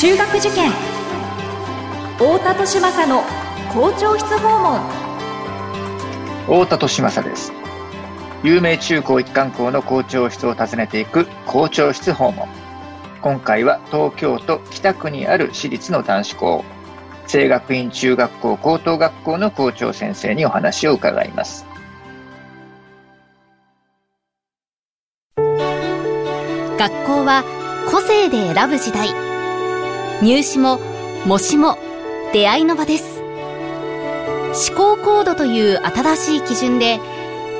中学受験、太田利昌の校長室訪問。太田利昌です。有名中高一貫校の校長室を訪ねていく校長室訪問。今回は東京都北区にある私立の男子校、聖学院中学校高等学校の校長先生にお話を伺います。学校は個性で選ぶ時代。入試も模試も出会いの場です。思考コードという新しい基準で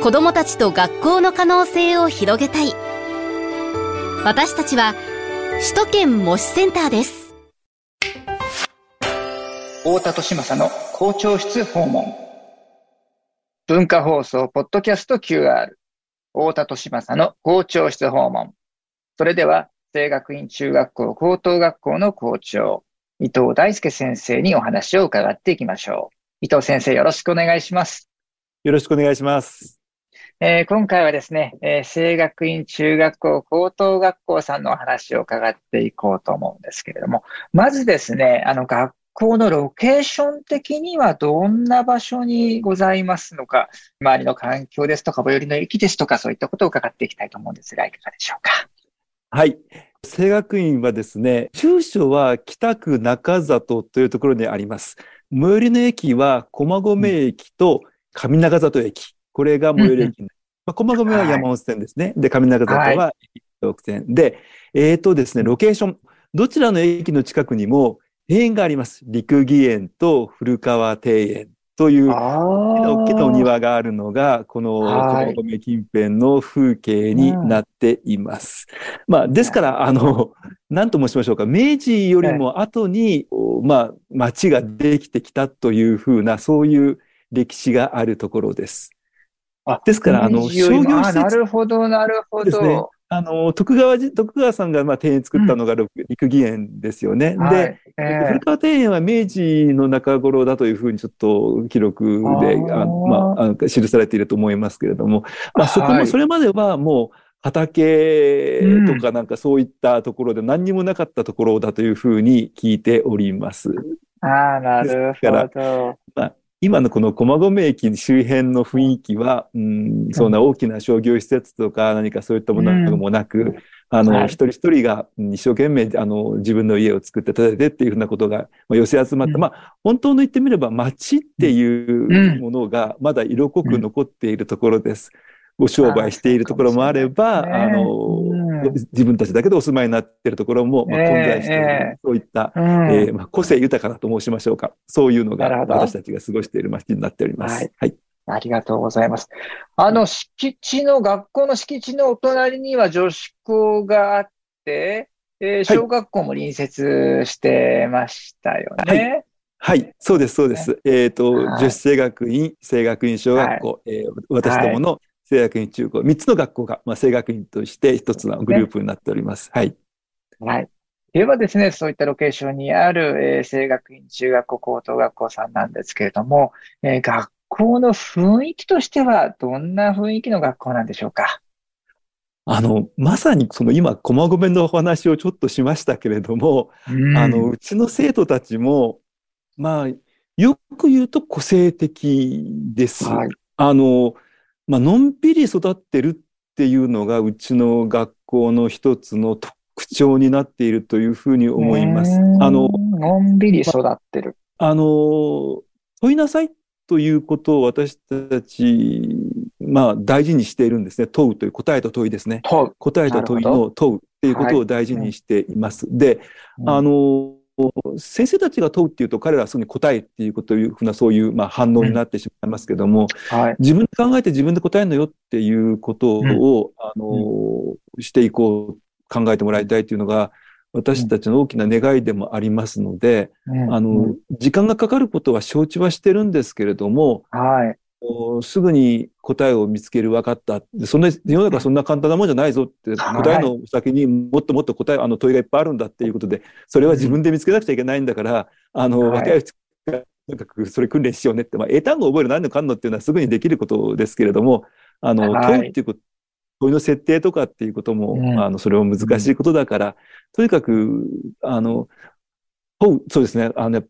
子どもたちと学校の可能性を広げたい。私たちは首都圏模試センターです。太田利昌の校長室訪問。文化放送ポッドキャスト QR 太田利昌の校長室訪問。それでは聖学院中学校高等学校の校長、伊藤大輔先生にお話を伺っていきましょう。伊藤先生、よろしくお願いします。よろしくお願いします。今回はですね、聖学院中学校高等学校さんのお話を伺っていこうと思うんですけれども、まずですね、学校のロケーション的にはどんな場所にございますのか、周りの環境ですとか、最寄りの駅ですとか、そういったことを伺っていきたいと思うんですが、いかがでしょうか。はい、聖学院はですね、住所は北区中里というところにあります。最寄りの駅は駒込駅と上中里駅、これが最寄り駅、駒込は山本線ですね、はい、で上中里は駅東北線で、ですね、ロケーション、どちらの駅の近くにも庭園があります。陸義園と古川庭園という大きなお庭があるのが、この駒込近辺の風景になっています。ですから、何と申しましょうか、明治よりも後に、町ができてきたというふうな、そういう歴史があるところです。ですから、商業施設。なるほど、なるほど。ですね。徳川さんが庭園作ったのが陸義園ですよね。で、古川庭園は明治の中頃だというふうにちょっと記録で記されていると思いますけれども、そこもそれまではもう畑とかなんかそういったところで何にもなかったところだというふうに聞いております。なるほど。今のこの駒込駅周辺の雰囲気は、そんな大きな商業施設とか何かそういったものもなく、一人一人が一生懸命自分の家を作って建ててっていうふうなことが寄せ集まって、本当の言ってみれば町っていうものがまだ色濃く残っているところです。ご商売しているところもあれば、自分たちだけでお住まいになっているところも混在している、そういった、個性豊かなと申しましょうか。そういうのが私たちが過ごしている街になっております。はい。ありがとうございます。学校の敷地のお隣には女子校があって、小学校も隣接してましたよね。はい、そうです、そうです。女子聖学院、聖学院小学校、私どもの、聖学院中高、3つの学校が、聖学院として一つのグループになっております。ではですね、そういったロケーションにある、聖学院中学校高等学校さんなんですけれども、学校の雰囲気としてはどんな雰囲気の学校なんでしょうか。まさにその今、駒込のお話をちょっとしましたけれども、うちの生徒たちも、よく言うと個性的です。のんびり育ってるっていうのがうちの学校の一つの特徴になっているというふうに思います。のんびり育ってる。問いなさいということを私たち、大事にしているんですね。問うという、答えと問いですね。答えと問いの問うっていうことを大事にしています。で、先生たちが問うっていうと彼らはそれに答えっていうこというふうなそういう反応になってしまいますけども、自分で考えて自分で答えるのよっていうことを、していこう、考えてもらいたいというのが私たちの大きな願いでもありますので、時間がかかることは承知はしてるんですけれども、すぐに答えを見つける、分かった。世の中そんな簡単なもんじゃないぞって、答えの先にもっともっと問いがいっぱいあるんだっていうことで、それは自分で見つけなくちゃいけないんだから、若いうちからとにかくそれ訓練しようねって、英単語を覚える何のかんのっていうのはすぐにできることですけれども、問いっていうこと、問いの設定とかっていうことも、それは難しいことだから、とにかく、そうですね。私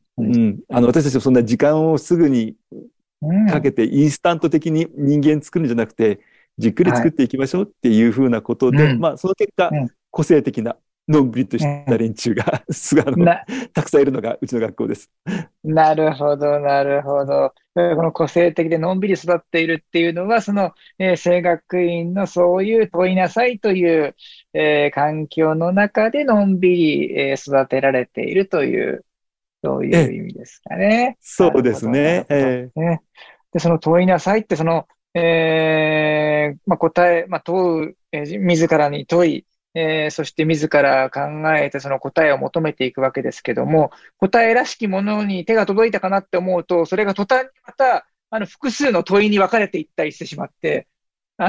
たちもそんな時間をすぐにかけて、インスタント的に人間作るんじゃなくて、じっくり作っていきましょうっていうふうなことで、その結果、個性的な、のんびりとした連中が、たくさんいるのがうちの学校です。なるほど、なるほど。この個性的でのんびり育っているっていうのは、その、聖学院のそういう問いなさいという、環境の中でのんびり、育てられているという、そういう意味ですかね。そうですね。で、その問いなさいって、その、答え、問う、自らに問い、そして自ら考えてその答えを求めていくわけですけども、答えらしきものに手が届いたかなって思うと、それが途端にまた複数の問いに分かれていったりしてしまって、ど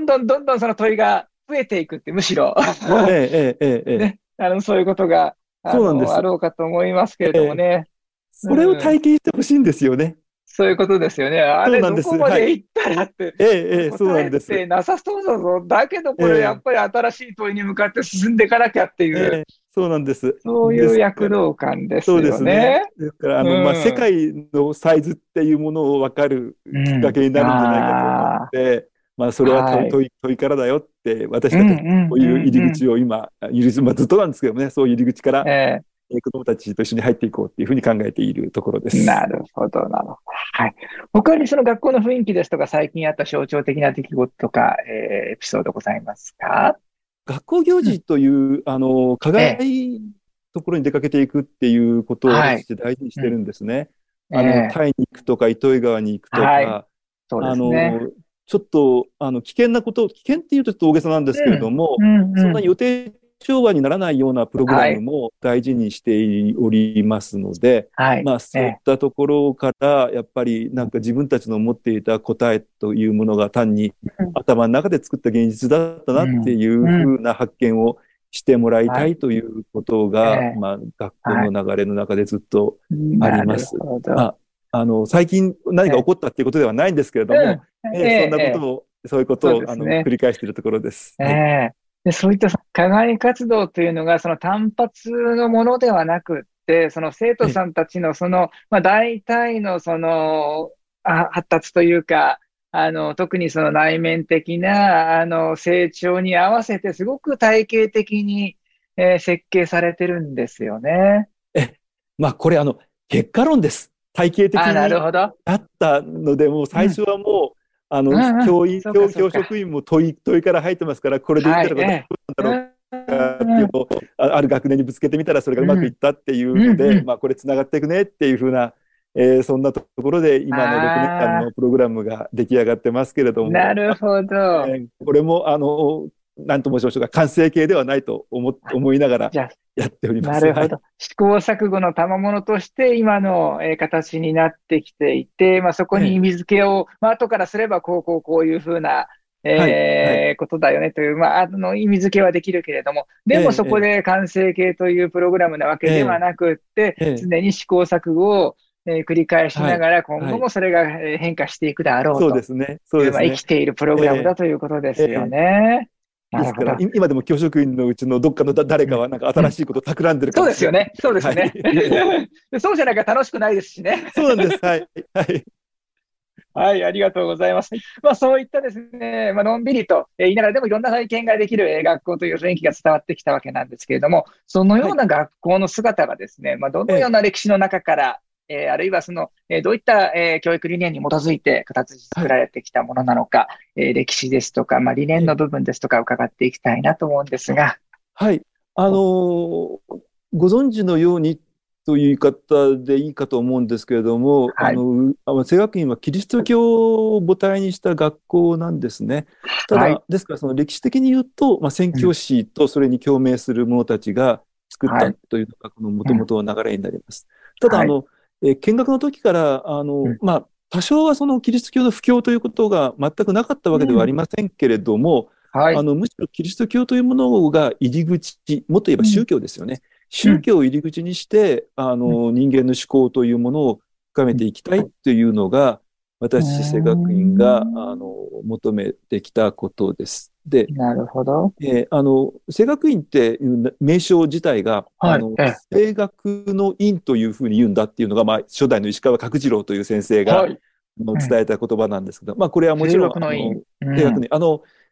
んどんその問いが増えていくって、むしろそういうことがあろうかと思いますけれどもね。それを体験してほしいんですよね。そういうことですよね。あれ、どこまで行ったらって、答えてなさそうだぞ。だけど、これ、やっぱり新しい問いに向かって進んでいかなきゃっていう。そうなんです。そういう躍動感ですよね。そうですね。ですから、世界のサイズっていうものを分かるきっかけになるんじゃないかと思って、それは問いからだよって、私たちこういう入り口を今、ずっとなんですけどもね、そういう入り口から、子供たちと一緒に入っていこうっていうふうに考えているところです。なるほど、なるほど。はい。他にその学校の雰囲気ですとか、最近あった象徴的な出来事とか、エピソードございますか？学校行事という、輝いところに出かけていくっていうことを大事にしてるんですね。タイに行くとか、糸魚川に行くとか、そうですね。ちょっと、危険なこと、危険っていうとちょっと大げさなんですけれども、そんな予定調和にならないようなプログラムも大事にしておりますので、そういったところから、やっぱりなんか自分たちの持っていた答えというものが単に頭の中で作った現実だったなっていうふうな発見をしてもらいたいということが、学校の流れの中でずっとあります。最近何か起こったっていうことではないんですけれども、そういうことを繰り返しているところです。そういった課外活動というのが、その単発のものではなくって、その生徒さんたちのその、大体のその、発達というか、特にその内面的な、成長に合わせて、すごく体系的に、設計されてるんですよね。これ結果論です。体系的にだったので、もう最初はもう、教職員も問いから入ってますから、これでいったらどうなんだろうかっていうのを、ある学年にぶつけてみたらそれがうまくいったっていうので、これつながっていくねっていうふうな、そんなところで今の6年間のプログラムが出来上がってますけれども、なるほど。これもなんと申しましょうか、完成形ではないと思いながらやっております。なるほど。試行錯誤の賜物として今の形になってきていて、そこに意味付けを、後からすればこういうふうな、ことだよねという、意味付けはできるけれども、でもそこで完成形というプログラムなわけではなくって、常に試行錯誤を繰り返しながら、今後もそれが変化していくであろうと。そうですね。生きているプログラムだということですよね。ですから、今でも教職員のうちのどっかの誰かは、なんか新しいことを企んでるかもしれない。そうですよね。そうですよね。そうじゃなきゃ楽しくないですしね。そうなんです。ありがとうございます。そういったですね、のんびりと言いながらでもいろんな体験ができる学校という雰囲気が伝わってきたわけなんですけれども、そのような学校の姿がですね、どのような歴史の中から、あるいはその、どういった、教育理念に基づいて形作られてきたものなのか、歴史ですとか、理念の部分ですとか伺っていきたいなと思うんですが。はい。ご存知のようにという言い方でいいかと思うんですけれども、聖学院はキリスト教を母体にした学校なんですね。ただ、ですからその歴史的に言うと、宣教師とそれに共鳴する者たちが作ったというのが、この元々の流れになります。ただ、見学の時から、多少はそのキリスト教の布教ということが全くなかったわけではありませんけれども、むしろキリスト教というものが入り口、もっと言えば宗教ですよね。宗教を入り口にして、人間の思考というものを深めていきたいというのが、私たち学院が求めてきたことです。で、なるほど。聖学院っていう名称自体が、はい、聖学の院というふうに言うんだっていうのが、まあ、初代の石川角次郎という先生が、はい、伝えた言葉なんですけど、まあ、これはもちろん、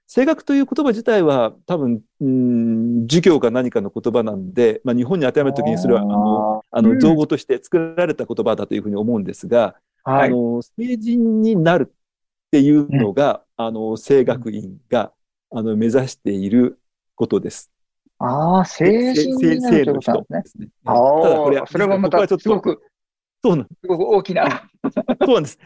聖学という言葉自体は多分、儒教か何かの言葉なんで、まあ、日本に当てはめるときにそれは造語として作られた言葉だというふうに思うんですが、はい、聖人になるっていうのが、聖学院が目指していることです。ああ、聖人になるということなんですね。ああ、それはまたすごく、そうなんです。大きな。そうなんです。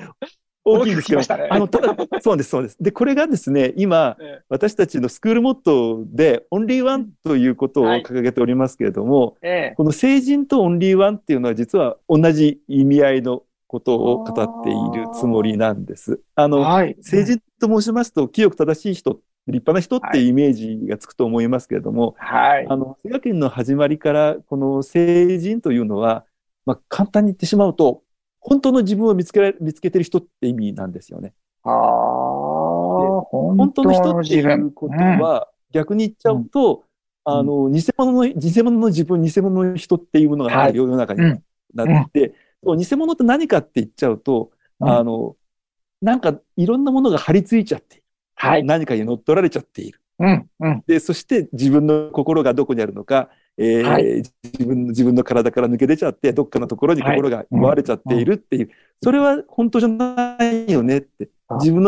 大きいんですけど、ね、そうです、そうです。で、これがですね、今、私たちのスクールモットーで、オンリーワンということを掲げておりますけれども、はい、この聖人とオンリーワンっていうのは、実は同じ意味合いのことを語っているつもりなんです。はい、聖人と申しますと、清く正しい人、立派な人っていうイメージがつくと思いますけれども、はい、聖学院の始まりから、この聖人というのは、まあ、簡単に言ってしまうと、本当の自分を見つけてる人って意味なんですよね。ああ、本当の人っていうことは、逆に言っちゃうと、うん、偽物の自分、偽物の人っていうものが世の中になって、うん、偽物って何かって言っちゃうと、うん、なんかいろんなものが張り付いちゃっている。はい、何かに乗っ取られちゃっている。うんうん、で、そして自分の心がどこにあるのか、はい、自分の体から抜け出ちゃって、どっかのところに心が奪われちゃっているっていう、はい、それは本当じゃないよねって、自分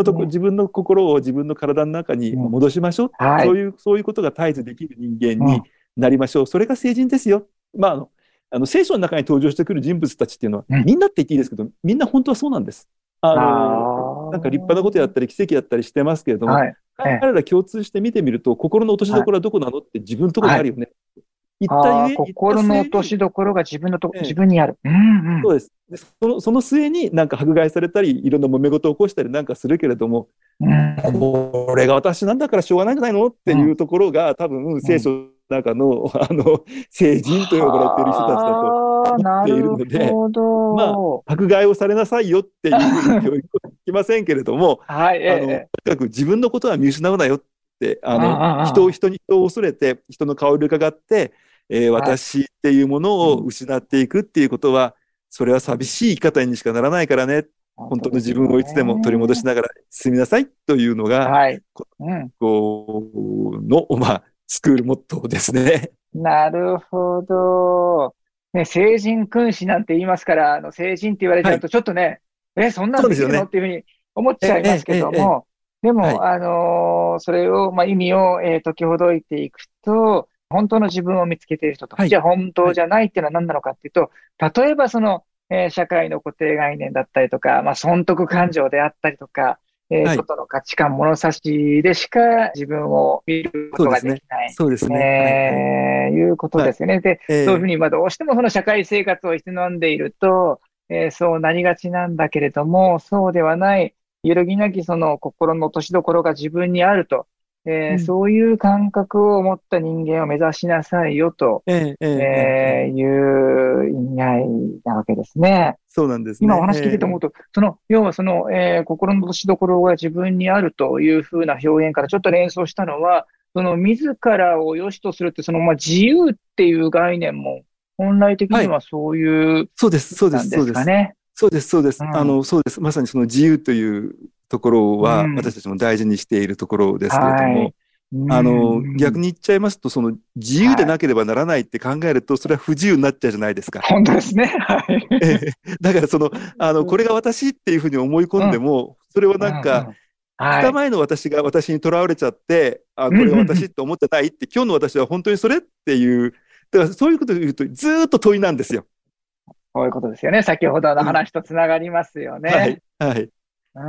の心を自分の体の中に戻しましょう、はい、そういうことが絶えずできる人間になりましょう。それが聖人ですよ。まあ、聖書の中に登場してくる人物たちっていうのは、みんなって言っていいですけど、みんな本当はそうなんです。なんか立派なことやったり奇跡やったりしてますけれども、はい、彼ら共通して見てみると、心の落とし所はどこなのって自分のところにあるよね。はい、心の落としどころが自分にある。うんうん、そうです。で、その末になんか迫害されたり、いろんな揉め事を起こしたりなんかするけれども、うん、これが私なんだからしょうがないんじゃないのっていうところが、うん、多分、聖書の中の、うん、聖人と呼ばれている人たちだと思っているので、まあ、迫害をされなさいよっていう教育はできませんけれども、はい、とにかく自分のことは見失うなよって、人を恐れて、人の顔を伺って、私っていうものを失っていくっていうことは、それは寂しい生き方にしかならないからね。本当の自分をいつでも取り戻しながら進みなさいというのが、はい、まあ、スクールモットーですね。なるほど。ね、聖人君子なんて言いますから、聖人って言われちゃうとちょっとね、はい、そんなのできるの、ね、っていうふうに思っちゃいますけども、でも、はい、それを、まあ、意味を、解きほどいていくと、本当の自分を見つけている人と、はい、じゃあ本当じゃないっていうのは何なのかっていうと、例えば社会の固定概念だったりとか、まあ、損得感情であったりとか、はい、外の価値観、物差しでしか自分を見ることができない。そうですね。いうことですよね。で、そういうふうに、まあ、どうしてもその社会生活を営んでいると、そうなりがちなんだけれども、そうではない、揺るぎなきその心の落としどころが自分にあると。そういう感覚を持った人間を目指しなさいよと、いう意味合いなわけですね。そうなんですね。今お話聞いてと思うと、要は心の落としどころが自分にあるというふうな表現からちょっと連想したのは、自らを良しとするって、まあ、自由っていう概念も、本来的にはそういう、はい、そうです、そうです、そうです。そうです、そうです。そうです。まさにその自由という、ところは私たちも大事にしているところですけれども、逆に言っちゃいますと、自由でなければならないって考えると、それは不自由になっちゃうじゃないですか。本当ですね。はい。だからこれが私っていうふうに思い込んでも、それはなんか、2日前の私が私にとらわれちゃって、あ、これは私って思ってないって、今日の私は本当にそれっていう、だからそういうことを言うと、ずーっと問いなんですよ。そういうことですよね。先ほどの話とつながりますよね。はい。そ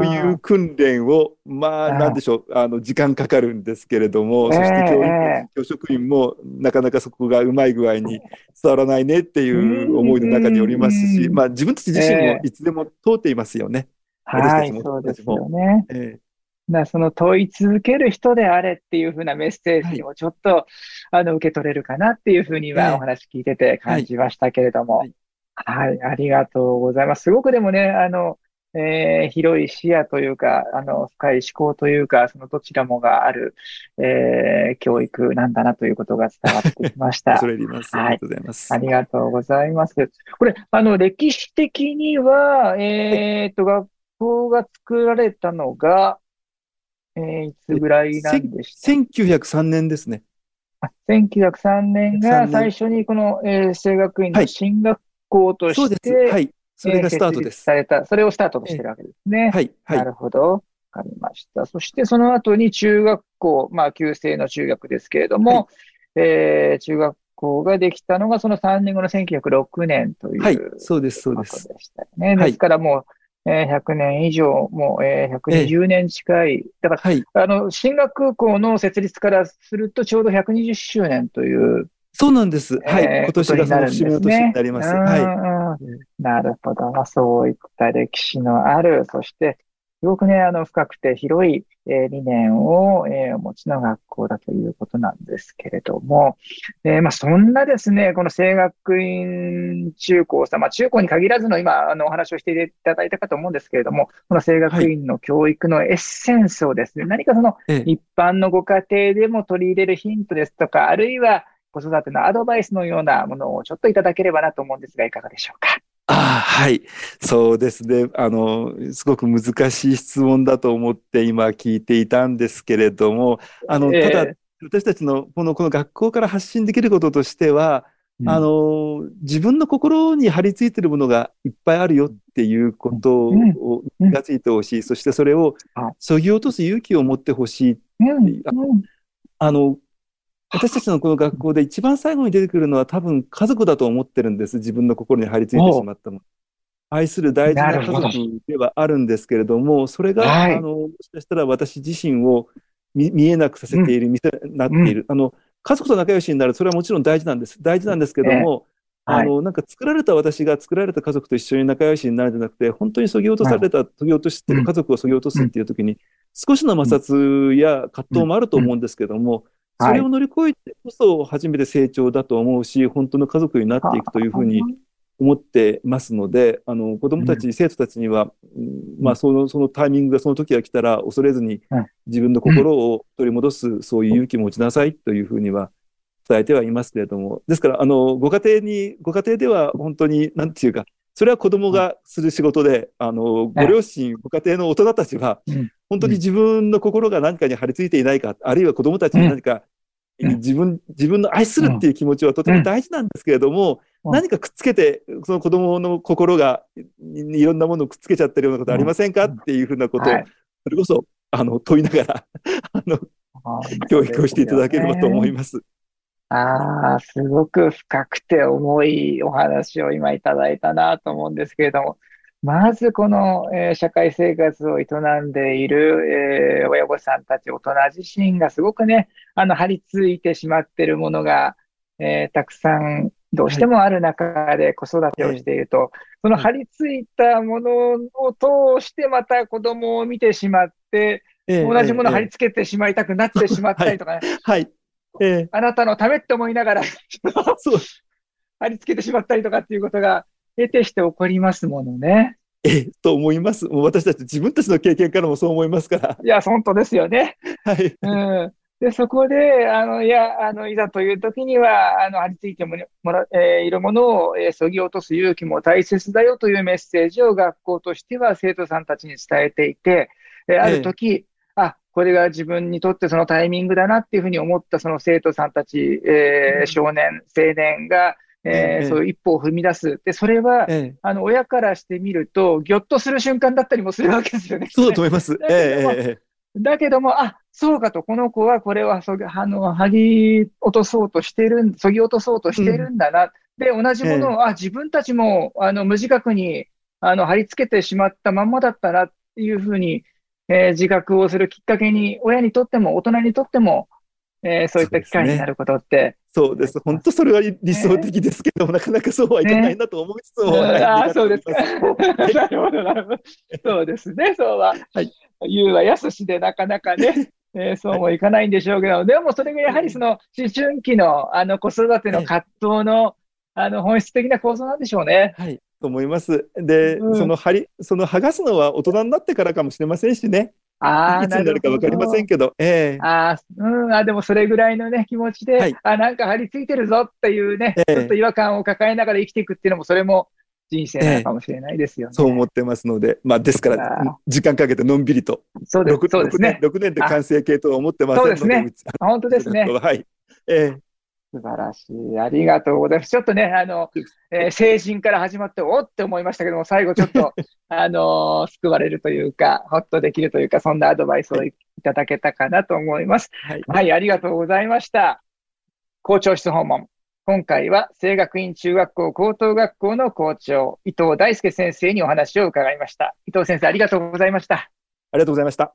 ういう訓練を、まあ、なんでしょう、時間かかるんですけれども、そして教職員もなかなかそこがうまい具合に伝わらないねっていう思いの中におりますし、まあ、自分たち自身もいつでも通っていますよね。はい、そうですよね。その問い続ける人であれっていうふうなメッセージをちょっと、はい、受け取れるかなっていうふうにはお話聞いてて感じましたけれども。はい、ありがとうございます。すごくでもね、広い視野というか、深い思考というか、そのどちらもがある、教育なんだなということが伝わってきました。恐れ入ります。ありがとうございます。はい、ありがとうございます。これ、歴史的には、学校が作られたのが、いつぐらいなんでした？1903年ですね。1903年が最初にこの、成学院の進学校として、はい、はい、それがスタートです。された、それをスタートとしてるわけですね。はい、はい。なるほど。わかりました。そしてその後に中学校、旧制の中学ですけれども、はい、中学校ができたのがその3年後の1906年という、はい、そうです、そうです。ことでしたね。ですからもう、はい100年以上、もう、120年近い。だから、はい、進学校の設立からすると、ちょうど120周年という。そうなんです。はい。今年がその節目の年になります。はい。なるほど。そういった歴史のある、そして、すごくね、深くて広い、理念を、お持ちの学校だということなんですけれども、そんなですね、この成学院中高さん、中高に限らずの今、お話をしていただいたかと思うんですけれども、この成学院の教育のエッセンスをですね、何かその、一般のご家庭でも取り入れるヒントですとか、あるいは子育てのアドバイスのようなものをちょっといただければなと思うんですが、いかがでしょうか。はい。そうですね。すごく難しい質問だと思って今聞いていたんですけれども、ただ、私たちのこの学校から発信できることとしては、自分の心に張り付いているものがいっぱいあるよっていうことを気がついてほしい。そしてそれを削ぎ落とす勇気を持ってほしい。私たちのこの学校で一番最後に出てくるのは多分家族だと思ってるんです。自分の心に張り付いてしまったもの。愛する大事な家族ではあるんですけれども、それが、もしかしたら私自身を見えなくさせている、見せなっている。家族と仲良しになる、それはもちろん大事なんです。大事なんですけども、なんか作られた私が作られた家族と一緒に仲良しになるんじゃなくて、本当に削ぎ落としてる家族を削ぎ落とすっていう時に、少しの摩擦や葛藤もあると思うんですけども、それを乗り越えてこそ初めて成長だと思うし、本当の家族になっていくというふうに思ってますので、子供たち、生徒たちには、そのタイミングが、その時が来たら恐れずに自分の心を取り戻す、そういう勇気を持ちなさいというふうには伝えてはいますけれども、ですから、ご家庭では本当に、なんていうか、それは子供がする仕事で、ご両親、ご家庭の大人たちは、本当に自分の心が何かに張り付いていないか、あるいは子供たちに何か、自分の愛するっていう気持ちはとても大事なんですけれども、何かくっつけて、その子供の心が、いろんなものをくっつけちゃってるようなことありませんかっていうふうなことを、それこそ、問いながら、教育をしていただければと思います。すごく深くて重いお話を今いただいたなと思うんですけれども、まずこの、社会生活を営んでいる、親御さんたち大人自身がすごくね、張り付いてしまっているものが、たくさんどうしてもある中で子育てをしていると、その張り付いたものを通してまた子供を見てしまって、同じものを張り付けてしまいたくなってしまったりとかね。あなたのためって思いながら貼り付けてしまったりとかっていうことが得てして起こりますものね。と思います。もう私たち自分たちの経験からもそう思いますから。いや、本当ですよね。はい。で、そこで、いざという時には、貼り付いているものを削ぎ落とす勇気も大切だよというメッセージを学校としては生徒さんたちに伝えていて、ある時、これが自分にとってそのタイミングだなっていうふうに思ったその生徒さんたち、少年、青年が、そういう一歩を踏み出す。で、それは、親からしてみると、ぎょっとする瞬間だったりもするわけですよね。そうだと思います。だけども、そうかと、この子はこれは削ぎ落とそうとしてるんだな。で、同じものを、自分たちも、無自覚に、貼り付けてしまったまんまだったなっていうふうに、自覚をするきっかけに、親にとっても大人にとっても、そういった機会になることって。そうです。本当それは理想的ですけども、なかなかそうはいかないなと思いつつも。そうですか。なるほど、なるほど。そうですね。そうは。言うはやすしで、なかなかね、そうもいかないんでしょうけど、でもそれがやはりその思春期の子育ての葛藤の本質的な構造なんでしょうね。と思います。で、うん、その剥がすのは大人になってからかもしれませんしね。いつになるか分かりませんけど、でもそれぐらいの、ね、気持ちで、はい、なんか張り付いてるぞっていうね、ちょっと違和感を抱えながら生きていくっていうのも、それも人生なのかもしれないですよね。そう思ってますので、まあ、ですから、時間かけてのんびりと、そうですね、6年で完成形とは思ってませんので、そうですね、本当ですね。はい、素晴らしい。ありがとうございます。ちょっとね、成人から始まって、おって思いましたけども、最後ちょっと、救われるというか、ほっとできるというか、そんなアドバイスをいただけたかなと思います。はい、はい、ありがとうございました。校長室訪問。今回は、聖学院中学校高等学校の校長、伊藤大輔先生にお話を伺いました。伊藤先生、ありがとうございました。ありがとうございました。